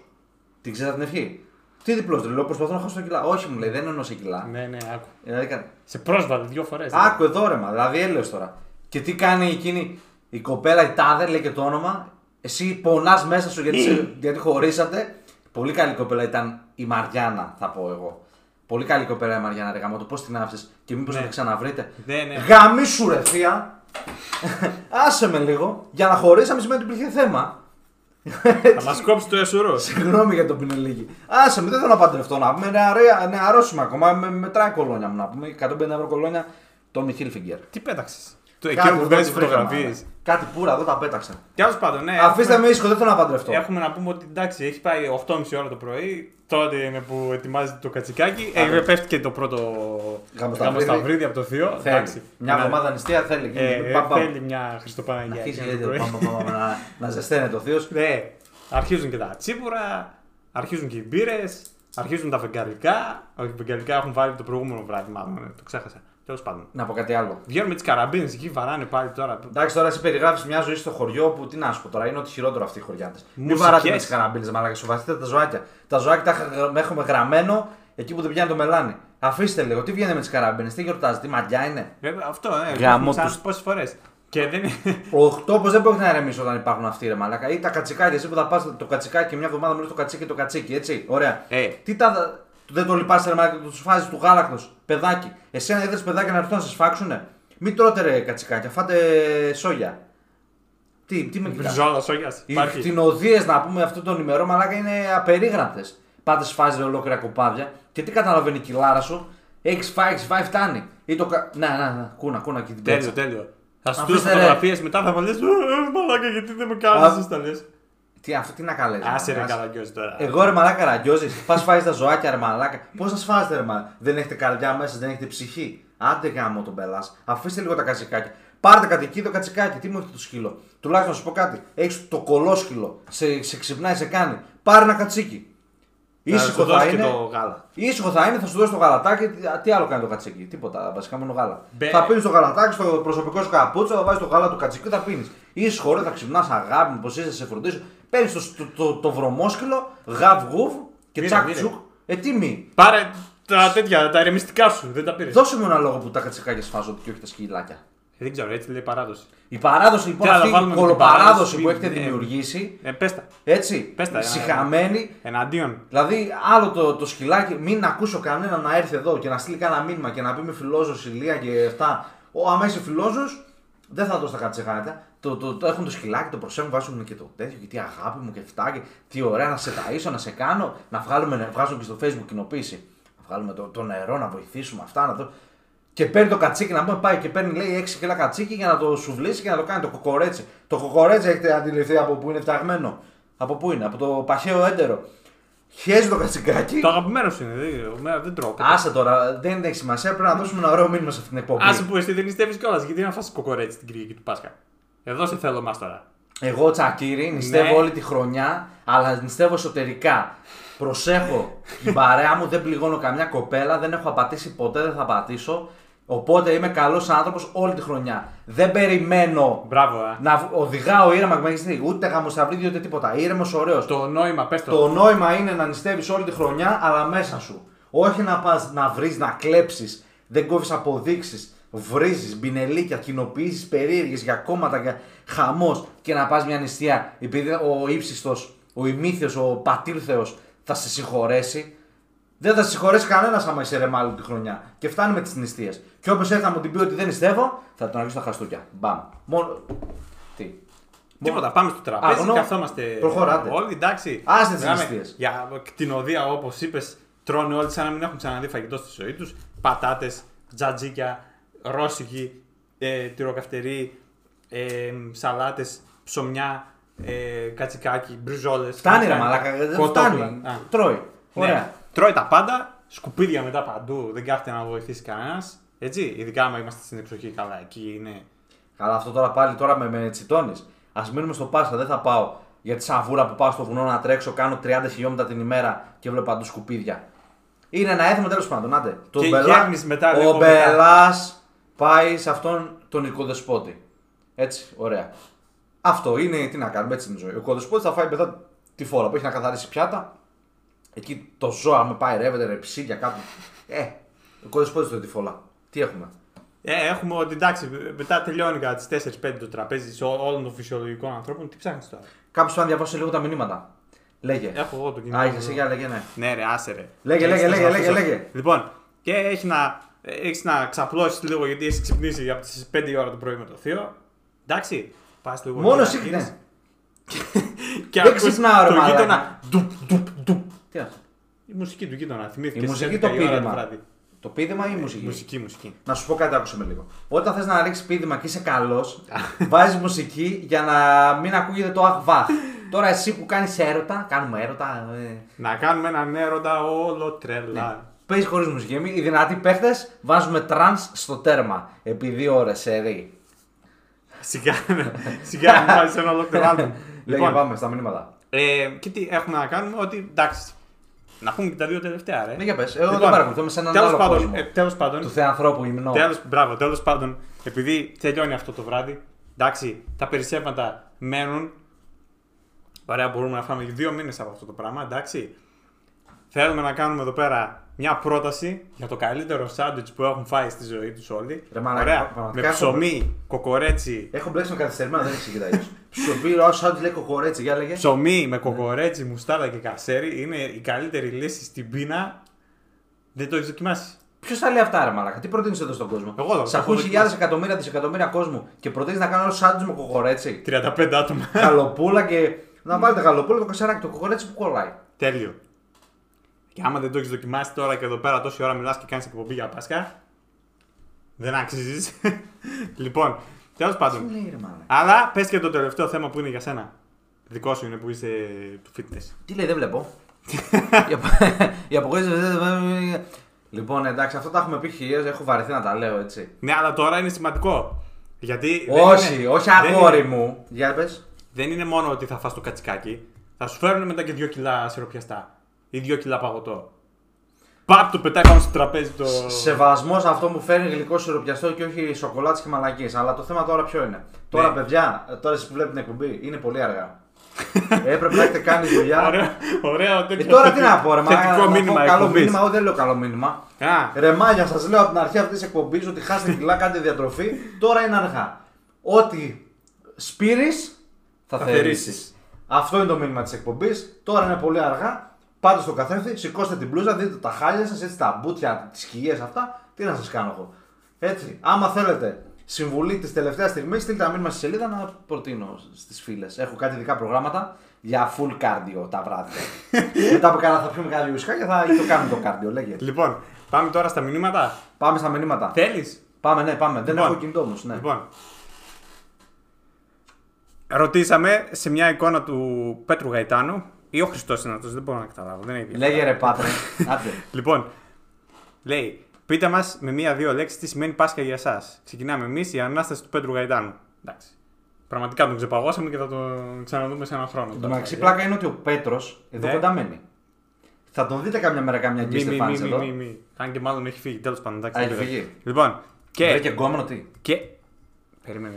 Την ξέρετε την ευχή. Τι διπλός, δηλαδή, προσπαθώ να χάσω τα κιλά. Όχι, μου λέει, δεν εννοώ σε κιλά. Ναι, ναι, άκου. Δηλαδή, σε πρόσβαλε 2 φορές. Δηλαδή. Άκου εδώ ρε μα, δηλαδή έλεος τώρα. Και τι κάνει εκείνη η κοπέλα, η τάδε, λέει και το όνομα. Εσύ πονάς μέσα σου γιατί χωρίσατε. Πολύ καλή κοπέλα ήταν η Μαριάννα, θα πω εγώ. Πολύ καλή κοπέλα η Μαριάννα, ρε γαμώτο. Πώς την άφησες και μήπως θα ξαναβρείτε. Ναι. Γαμίσου ρε θεία. Άσε με λίγο. Για να χωρίσαμε σημαίνει ότι υπήρχε θέμα. Θα μας κόψει το έσουρο. Συγγνώμη για τον πινελίκι. Άσε με, δεν θέλω να παντρευτώ να πούμε. Νεαρός είμαι ακόμα. Μετράει κολόνια μου να πούμε. 150€ κολόνια. Τον Μιχίλφιγκερ. Τι πέταξες. Εκεί που βγάζει φωτογραφίες. Κάτι πουρα, εδώ τα πέταξα. Τέλος πάντων, ναι. Αφήστε με ήσυχο, δεν θέλω να παντρευτώ. Έχουμε να πούμε ότι εντάξει, έχει πάει 8.30 ώρα το πρωί. Τότε είναι που ετοιμάζεται το κατσικάκι. Πέφτει και το πρώτο γαμοσταυρίδι από το θείο. Μια εβδομάδα νηστεία θέλει. Θέλει μια Χριστοπαναγία. Να ζεσταίνε το θείος. Αρχίζουν και τα τσίπουρα, αρχίζουν και οι μπύρες, αρχίζουν τα φεγγαλικά. Όχι, φεγγαλικά έχουν βάλει το προηγούμενο βράδυ, μάλλον το ξέχασα. Να πω κάτι άλλο. Βγαίνουν με τις καραμπίνες εκεί, βαράνε πάλι τώρα. Εντάξει, τώρα εσύ περιγράφεις μια ζωή στο χωριό που τι να σου πω τώρα, είναι ότι χειρότερο αυτή η χωριάτες. Μην βαράτε με τις καραμπίνες, μαλάκα, σοβαθείτε τα ζωάκια. Τα ζωάκια τα έχουμε γραμμένο εκεί που δεν πιάνει το μελάνι. Αφήστε λίγο, τι βγαίνει με τις καραμπίνες, τι γιορτάζει, τι μαγιά είναι. Αυτό, πόσες φορές. Και δεν... Ο τόπος δεν μπορεί να ηρεμήσει όταν υπάρχουν αυτοί ρε μαλάκα. Ή τα κατσικάκια, εσύ που θα πας το κατσικάκι μια εβδομάδα μιλάς το κατσίκι και το κατσίκι, έτσι. Ωραία. Τι τα. Δεν το λυπάσαι ρε μαλάκα, το σφάζεις του γάλακτος, παιδάκι. Εσένα είδες παιδάκια να έρθουν να σε σφάξουνε. Μην τρώτε ρε κατσικάκια, φάτε σόγια. Τι με κοιτάς. Οι κτηνοδίες να πούμε αυτών των ημερών μαλάκα είναι απερίγραπτες. Πάντα σφάζει ολόκληρα κοπάδια και τι καταλαβαίνει η κοιλάρα σου. Έχεις φάει, φτάνει. Ή το κα... Να, κούνα και την πέτσα. Τέλειο. Θα σου δώσω φωτογραφίες μετά θα μου λες μαλάκα γιατί δεν μου κάνεις τα λες. Τι αυτό τι να καλέσει. Άσε ρε καραγκιόζη τώρα. Εγώ ρε μαλάκα καραγκιόζη. Πας φάει τα ζωάκια ρε μαλάκα. Πώς σας φάζετε ρε μαλάκα. Δεν έχετε καρδιά μέσα, δεν έχετε ψυχή. Άντε γάμο τον πελάς. Αφήστε λίγο τα κατσικάκια. Πάρτε κατοικίδιο κατσικάκι. Τι μου έχετε το σκύλο. Τουλάχιστον σου πω κάτι. Έχεις το κολόσκυλο. Σε ξυπνάει, σε κάνει. Πάρε ένα κατσίκι. Ήσυχο θα είναι. Ήσυχο θα είναι, θα σου δώσει το γαλατάκι. Τι άλλο κάνει το κατσίκι. Τίποτα. Βασικά μόνο γάλα. Θα πίνεις το γαλατάκι στο προσωπικό σου καπούτσο, θα βάζεις το γάλα του κατσίκι, θα πίνεις. Ήσυχο ρε, θα ξυπνάς αγάπη μου, πως είσαι, σε φροντίζω. Παίρνεις το βρωμόσκυλο, γαβγουβ και τσακτσουκ. Ετοίμη. Πάρε τα τέτοια, τα ερεμιστικά σου. Δεν τα πήρες. Δώσε μου ένα λόγο που τα κατσικάκια σφάζονται και όχι τα σκυλάκια. Δεν ξέρω, έτσι λέει παράδοση. Η παράδοση λοιπόν, αυτή η κολοπαράδοση που έχετε δημιουργήσει. Πέστα. Έτσι. Συχαμένη. Εναντίον. Δηλαδή, άλλο το σκυλάκι, μην ακούσω κανένα να έρθει εδώ και να στείλει κανένα μήνυμα και να πει με φιλόζος, ηλία και αυτά. Άμα είσαι φιλόζος, δεν θα δώσω τα κατσεκάκια. Έχουν το σκυλάκι, το προσέχουν, βάζουν και το τέτοιο. Και τι αγάπη μου και αυτά. Και τι ωραία να σε ταΐσω, να σε κάνω. Να βγάζω και στο Facebook κοινοποίηση. Να βγάλουμε το νερό, να βοηθήσουμε αυτά. Και παίρνει το κατσίκι, να πούμε πάει και παίρνει λέει 6 κιλά κατσίκι για να το σουβλήσει και να το κάνει το κοκορέτσι. Το κοκορέτσι έχετε αντιληφθεί από πού είναι φτιαγμένο. Από πού είναι, από το παχαίο έντερο. Χέζει το κατσικάκι. Το αγαπημένο είναι, δεν τρώω. Άσε τώρα, δεν έχει σημασία, πρέπει να δώσουμε ένα ωραίο μήνυμα σε αυτήν την επόμενη. Άσε που εσύ δεν νηστεύεις κιόλας, γιατί να φας κοκορέτσι την Κυριακή του Πάσχα. Εδώ σε θέλω μας τώρα. Εγώ τσακίρι, νηστεύω όλη τη χρονιά, αλλά νηστεύω εσωτερικά. Προσέχω την παρέα μου, δεν πληγώνω καμιά κοπέλα, δεν έχω απατήσει ποτέ, δεν θα απατήσω. Οπότε είμαι καλός άνθρωπος όλη τη χρονιά. Δεν περιμένω να οδηγάω ήρεμα εκμεγιστή, ούτε γαμοσταυρίδι, ούτε τίποτα. Ήρεμος, ωραίος. Το νόημα, πες το. Το νόημα είναι να νηστεύεις όλη τη χρονιά, αλλά μέσα σου. Όχι να πας να βρεις, να κλέψεις, δεν κόβεις αποδείξεις. Βρίζεις, μπινελίκια, κοινοποιήσεις περίεργες για κόμματα, για χαμός και να πας μια νηστεία επειδή ο ύψιστος, ο ημίθιος, ο πατήρθεος θα σε συγχωρέσει. Δεν θα σε συγχωρέσει κανένας άμα είσαι ρεμάλι τη χρονιά. Και φτάνει με τις νηστείες. Και όποιος έρθει να μου την πει ότι δεν νηστεύω, θα τον αρχίσω τα χαστούκια. Μπαμ. Τίποτα, πάμε στο τραπέζι. Καθόμαστε όλοι, εντάξει. Άσε τις νηστείες. Για κτηνοδία, όπως είπες, τρώνε όλοι σαν να μην έχουν ξαναδεί φαγητό στη ζωή τους. Πατάτες, τζατζίκια. Ρώσικοι, τυροκαυτεροί, σαλάτες, ψωμιά, κατσικάκι, μπριζόλες. Φτάνει ρε μαλάκα, δεν φτάνει. Τρώει. Ωραία. Τρώει τα πάντα, σκουπίδια μετά παντού, δεν κάθεται να βοηθήσει κανένας. Έτσι, ειδικά άμα είμαστε στην εξοχή, καλά, εκεί είναι. Καλά, αυτό τώρα πάλι τώρα με τσιτώνεις. Ας μείνουμε στο Πάσχα, δεν θα πάω για τη σαβούρα που πάω στο βουνό να τρέξω, κάνω 30 χιλιόμετρα την ημέρα και βλέπω παντού σκουπίδια. Είναι ένα έθιμο τέλος πάντων, άντε. Ο Μπελάς. Πάει σε αυτόν τον οικοδεσπότη. Έτσι, ωραία. Αυτό είναι, τι να κάνουμε, έτσι είναι η ζωή. Ο οικοδεσπότης θα φάει μετά τη φόρα που έχει να καθαρίσει πιάτα. Εκεί το ζώα με πάει, ρεύεται, ρε ψίλια κάπου. Ο οικοδεσπότης δεν τη φόλα. Τι έχουμε. Έχουμε ότι εντάξει, μετά τελειώνει κατά τις 4-5 το τραπέζι όλων των φυσιολογικών ανθρώπων. Τι ψάχνεις τώρα. Κάποιος θα διαβάσει λίγο τα μηνύματα. Λέγε. Έχω εγώ το κοινό. Α, εσύ για λέγε, ναι. Ναι, ρε, άσε ρε. Λέγε. Λοιπόν, και έχεις να ξαπλώσεις λίγο γιατί έχεις ξυπνήσει από τις 5 η ώρα το πρωί με το θείο. Εντάξει, πας λίγο. Μόνο εσύ ναι. Και ακούσεις τον γείτονα. Τι αυτό. Η μουσική του γείτονα. Θυμήθηκες. Η μουσική, το πίδημα. Το πίδημα ή η μουσική. Μουσική. Να σου πω κάτι, άκουσε με λίγο. Όταν θες να ρίξεις πίδημα και είσαι καλός, βάζεις μουσική για να μην ακούγεται το αχβάχ. Τώρα εσύ που κάνεις έρωτα, κάνουμε έρωτα. Να κάνουμε έναν έρωτα όλο τρελά. Παίζει χωρίς μουσική. Οι δυνατοί παίχτες βάζουμε τρανς στο τέρμα. Επί 2 ώρες, ερή. Σιγά να βάζεις ένα ολόκληρο άλμπομ. Λοιπόν, πάμε στα μηνύματα. Και τι έχουμε να κάνουμε, ότι εντάξει. Να πούμε και τα δύο τελευταία, ρε. Ναι, για πες. Εγώ δεν παρακολουθώ σε έναν άλλο κόσμο. Τέλος πάντων. Του θεανθρώπου υμνό. Μπράβο, τέλος πάντων. Επειδή τελειώνει αυτό το βράδυ, εντάξει, τα περισσεύματα μένουν. Ωραία, μπορούμε να φάμε 2 μήνες από αυτό το πράγμα, εντάξει. Θέλουμε να κάνουμε εδώ πέρα μια πρόταση για το καλύτερο σάντουιτς που έχουν φάει στη ζωή τους όλοι. Ρε, ωραία, με ψωμί, κοκορέτσι. Έχω μπλέξει με καθυστερημένα, δεν έχει κοιτάξει. Ψωμί, ο σάντουιτς λέει κοκορέτσι, για λέγε. Ψωμί με κοκορέτσι, μουστάρδα και κασέρι είναι η καλύτερη λύση στην πείνα. Δεν το έχεις δοκιμάσει. Ποιο τα λέει αυτά, ρε μαλάκα, τι προτείνει εδώ στον κόσμο. Σε 100.000 εκατομμύρια, δισεκατομμύρια κόσμου και προτείνει να κάνω όλου του άντρε με κοκορέτσι. 35 άτομα. Καλοπούλα και. Να βάλει τα καλοπούλα το κασαράκι, το κοκορέτσι που κολλάει. Τέλειο. Και άμα δεν το έχει δοκιμάσει τώρα και εδώ πέρα τόση ώρα μιλά και κάνει εκπομπή για Πάσχα. Δεν αξίζει. Λοιπόν, τέλος πάντων. Αλλά πες και το τελευταίο θέμα που είναι για σένα. Δικό σου είναι που είσαι του fitness. Τι λέει, δεν βλέπω. Η απογοήτευση δεν βλέπω. Λοιπόν, εντάξει, αυτό τα έχουμε πει χιλιάδες, έχω βαρεθεί να τα λέω έτσι. Ναι, αλλά τώρα είναι σημαντικό. Γιατί. Όχι, όχι αγόρι μου. Για πες. Δεν είναι μόνο ότι θα φας το κατσικάκι, θα σου φέρουν μετά και 2 κιλά σιροπιαστά ή 2 κιλά παγωτό. Παπ, το πετάει πάνω στο τραπέζι το. Σεβασμός αυτό μου φέρνει γλυκό σιροπιαστό και όχι σοκολάτες και μαλακίες. Αλλά το θέμα τώρα ποιο είναι. Ναι. Τώρα, παιδιά, τώρα εσείς που βλέπετε την εκπομπή, είναι πολύ αργά. Έπρεπε να έχετε κάνει δουλειά. Ωραία, τώρα τι να πω, ρε μαλάκα. Θετικό μήνυμα, καλό μήνυμα. Όχι, δεν λέω καλό μήνυμα. Ρε μάλια, σας λέω από την αρχή αυτή τη εκπομπή ότι χάσετε κιλά, κάντε διατροφή. Τώρα είναι αργά. Ό,τι σπείρεις θα θερήσεις. Αυτό είναι το μήνυμα της εκπομπής. Τώρα είναι πολύ αργά. Πάτε στο καθρέφτη, σηκώστε την μπλούζα, δείτε τα χάλια σας, έτσι τα μπούτια, τις σκιές αυτά. Τι να σας κάνω εγώ. Έτσι, άμα θέλετε συμβουλή της τελευταίας στιγμής, στείλτε ένα μήνυμα στη σελίδα να προτείνω στις φίλες. Έχω κάτι ειδικά προγράμματα για full cardio τα βράδια. Μετά από καλά θα πιούμε κάτι ουσικά και θα το κάνουμε το cardio, λέγεται. Λοιπόν, πάμε τώρα στα μηνύματα. Πάμε στα μηνύματα. Θέλεις. Πάμε, ναι, πάμε. Λοιπόν. Δεν έχω κινητό όμως, ναι. Λοιπόν. Ρωτήσαμε σε μια εικόνα του Πέτρου Γαιτάνου. Ή ο Χριστός είναι αυτός, δεν μπορώ να καταλάβω. Λέγε ρε Πάτρε. Λοιπόν, λέει, πείτε μας με 1-2 λέξεις τι σημαίνει Πάσχα για εσάς. Ξεκινάμε εμείς, η Ανάσταση του Πέτρου Γαϊτάνου. Εντάξει. Πραγματικά τον ξεπαγώσαμε και θα τον ξαναδούμε σε έναν χρόνο. Η μαξή πλάκα είναι ότι ο Πέτρος εδώ κοντά μένει. Θα τον δείτε καμιά μέρα, καμιά γκίστη φάνης εδώ. Αν και μάλλον έχει φύγει, τέλος πάντων. Έχει φύγει. Λοιπόν, και. Περίμενε,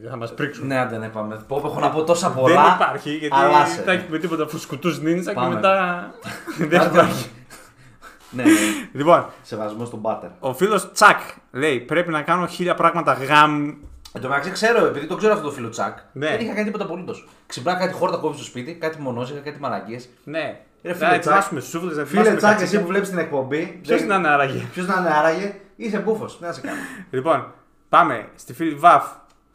δεν θα μας πρίξουν. Ναι, δεν είπαμε. Πω, έχω να πω τόσα πολλά. Δεν υπάρχει, γιατί δεν θα έχει πει τίποτα φουσκουτούς νίνιτσα και μετά. Δεν υπάρχει. Ναι, λοιπόν. Σεβασμό στον πάτερ. Ο φίλος Τσακ λέει: πρέπει να κάνω 1000 πράγματα γαμ. Εν τω μεταξύ ξέρω, επειδή το ξέρω αυτό το φίλο Τσακ, δεν είχα κάνει τίποτα απολύτως. Ξυπνά κάτι χόρτα κόβει στο σπίτι, κάτι μονόζυγα, κάτι μαλακίες. Ναι. Θα ετοιμάσουμε σούβλες, φίλε Τσακ, εσύ που βλέπει την εκπομπή. Ποιο να είναι άραγε, είσαι μπούφος. Να σε κάνω. Λοιπόν. Πάμε στη φίλη Βαφ.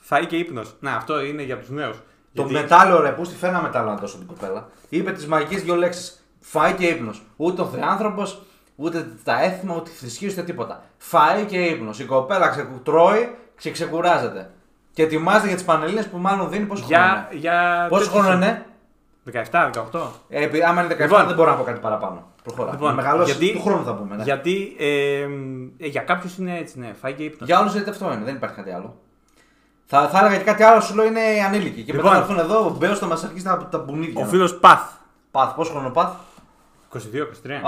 Φαΐ και ύπνος. Να, αυτό είναι για τους νέους. Το γιατί... μετάλλο ρε, πού στη φέρνα μετάλλο να δώσω την κοπέλα. Είπε τις μαγικές 2 λέξεις. Φαΐ και ύπνος. Ούτε τον θεάνθρωπος, ούτε τα έθιμα, ούτε θρησκείες, ούτε τίποτα. Φαΐ και ύπνος. Η κοπέλα τρώει και ξεκουράζεται. Και ετοιμάζεται για τις πανελλήνες που μάλλον δίνει πόσο χρόνο είναι. Πόσο χρόνο είναι? 17, 18. Άμα είναι 17, λοιπόν, δεν μπορώ να πω κάτι παραπάνω. Προχωρά. Λοιπόν, γιατί, του χρόνου θα πούμε. Ναι. Γιατί για κάποιους είναι έτσι, ναι, φάει και ύπνος. Για όλους είναι αυτό είναι, δεν υπάρχει κάτι άλλο. Θα έλεγα και κάτι άλλο, σου λέω είναι ανήλικοι. Και λοιπόν, μετά θα έρθουν εδώ, ο Μπέος θα μας αρχίσει τα μπουνίδια. Ο φίλος Παθ. Παθ, πόσο χρόνο Παθ? 22, 23.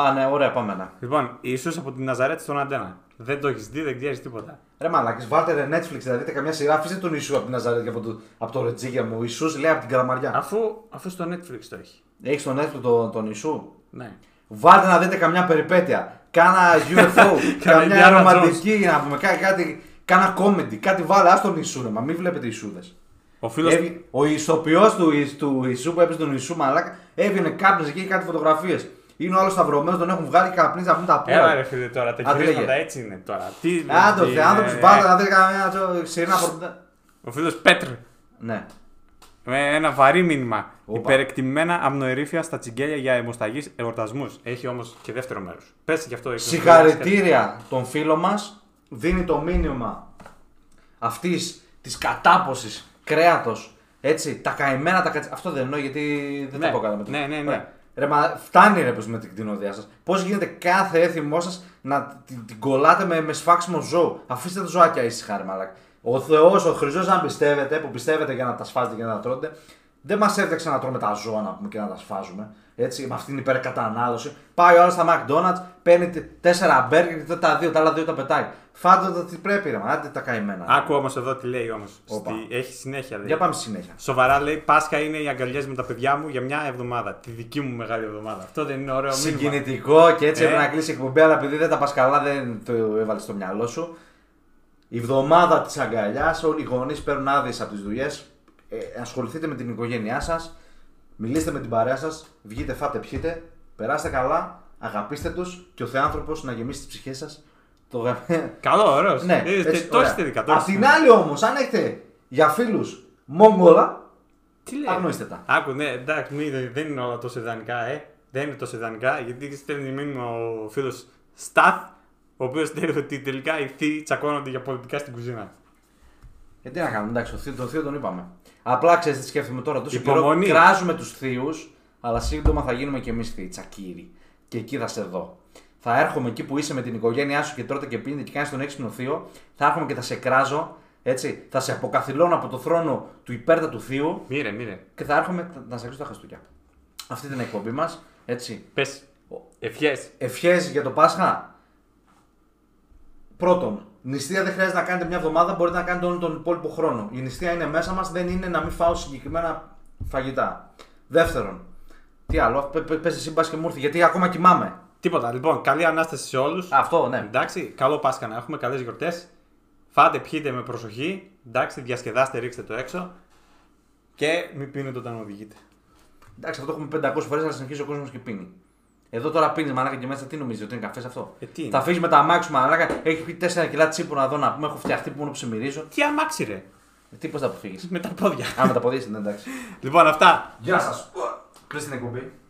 Α, ναι, ωραία, πάμε ένα. Λοιπόν, Ιησούς από την Ναζαρέτη στον Αντένα. Δεν το έχεις δει, δεν ξέρεις τίποτα. Ρε μαλάκες, βάλτε Netflix, να δείτε καμιά σειρά. Αφήστε τον Ιησού από την Ναζαρέτη, από το ρετζίγια μου. Ιησούς λέει από την Καλαμαριά. Αφού στο Netflix το έχει. Έχει στο Netflix τον Ιησού. Ναι. Βάλτε να δείτε καμιά περιπέτεια. Κάνα UFO, καμιά ρομαντική, να πούμε κάτι. Κάνα comedy, κάτι βάλε. Ας τον Ιησού, μα μην βλέπετε Ιησούδες. Ο ηθοποιός του Ιησού που έπαιζε τον Ιησού μαλάκα έβγαινε κάπνιζε και είχε κάτι φωτογραφίες. Είναι ο άλλος σταυρωμένος, τον έχουν βγάλει και καπνίζει να βγουν τα πόδια. Έλα ρε φίλε τώρα, τα γυρίσματα έτσι είναι τώρα. Άντω, άνθρωπος, βάλτε να δείτε καμιά ξερινά φορτά. Ο φίλος Πέτρ. Ναι. Με ένα βαρύ μήνυμα. Οπα. Υπερεκτιμημένα αμνοερήφια στα τσιγκέλια για αιμοσταγείς εορτασμούς. Έχει όμως και δεύτερο μέρος. Πες γι' αυτό. Συγχαρητήρια τον φίλο μας. Δίνει το μήνυμα αυτής της κατάποσης κρέατος. Έτσι, τα καημένα τα κατσικά. Αυτό δεν εννοώ γιατί δεν τα πω καλά με το. Ναι. Ρε, μα φτάνει ρε πως με την κτηνοδιά σας. Πώς γίνεται κάθε έθιμό σας να την κολλάτε με σφάξιμο ζώο. Αφήστε τα ζωάκια ήσυχα ρε μαλάκα. Ο Θεός, ο Χριστός, αν πιστεύετε, που πιστεύετε για να τα σφάζετε και να τα τρώτε, δεν μας έφτιαξε να τρώμε τα ζώα να πούμε και να τα σφάζουμε. Έτσι, με αυτήν την υπερκατανάλωση. Πάει ο άλλος στα McDonald's, παίρνει 4 μπέργκερ και τα άλλα 2 τα πετάει. Φάντα τα τι πρέπει, ρε, άντε τα καημένα. Άκου όμως εδώ τι λέει όμως. Έχει συνέχεια. Λέει. Για πάμε στη συνέχεια. Σοβαρά λέει: Πάσχα είναι οι αγκαλιές με τα παιδιά μου για μια εβδομάδα. Τη δική μου μεγάλη εβδομάδα. Αυτό δεν είναι ωραίο μήνυμα. Συγκινητικό και έτσι έπρεπε να κλείσει η εκπομπή, αλλά επειδή δεν τα πας καλά, δεν το έβαλε στο μυαλό σου. Η εβδομάδα της αγκαλιάς, όλοι οι γονείς παίρνουν άδειες από τις δουλειές. Ασχοληθείτε με την οικογένειά σας, μιλήστε με την παρέα σας, βγείτε, φάτε, πιείτε, περάστε καλά, αγαπήστε τους και ο Θεάνθρωπος να γεμίσει τις ψυχές σας Το γραμμένο. Καλό, ωραίος. Ναι, τόση τη δικά. Απ' την άλλη όμως, αν έχετε για φίλους Μόγγολα, αγνώριστε τα. Άκου, ναι, εντάξει, δεν είναι όλα τόσο ιδανικά, Δεν είναι τόσο ιδανικά, γιατί στέλνει μήνυμα ο φίλος Σταθ, ο οποίος λέει ότι τελικά οι θείοι τσακώνονται για πολιτικά στην κουζίνα. Γιατί να κάνουμε, εντάξει, το θείο τον είπαμε. Απλά ξέρεις τι σκέφτομαι τώρα, τόσο καιρό κράζουμε τους θείους, αλλά σύντομα θα γίνουμε κι εμείς θείοι τσακίροι. Και εκεί θα σε δω. Θα έρχομαι εκεί που είσαι με την οικογένειά σου και τρώτε και πίνετε και κάνεις τον έξυπνο θείο, θα έρχομαι και θα σε κράζω. Έτσι, θα σε αποκαθιλώνω από το θρόνο του υπέρτατου θείου. Μύρε. Και θα έρχομαι να σε ρίξω τα χαστούκια. Αυτή την εκπομπή μας. Έτσι. Πες. Ευχές για το Πάσχα. Πρώτον, νηστεία δεν χρειάζεται να κάνετε μια εβδομάδα, μπορείτε να κάνετε όλο τον υπόλοιπο χρόνο. Η νηστεία είναι μέσα μας, δεν είναι να μην φάω συγκεκριμένα φαγητά. Δεύτερον, τι άλλο, πες εσύ μπας και μου ήρθε, γιατί ακόμα κοιμάμαι. Τίποτα. Λοιπόν, καλή ανάσταση σε όλους. Αυτό, ναι. Εντάξει, καλό Πάσχα να έχουμε, καλές γιορτές. Φάτε, πιείτε με προσοχή, εντάξει, διασκεδάστε, ρίξτε το έξω και μην πίνετε όταν οδηγείτε. Εντάξει, αυτό το έχουμε 500 φορές, αλλά συνεχίζει ο κόσμος και πίνει. Εδώ τώρα πίνεις μαλάκα και μέσα τι νομίζεις, ότι είναι καφές αυτό. Είναι. Θα φύγεις με τα αμάξι σου μαλάκα, έχει πει 4 κιλά τσίπουρα να δω να πούμε, έχω φτιαχτεί που μόνο ψημυρίζω. Τι αμάξι ρε. Τι πώς θα αποφύγεις. Με τα πόδια. Α, με τα πόδια, εντάξει. Λοιπόν, αυτά. Γεια σας. Κλείστε την εκπομπή.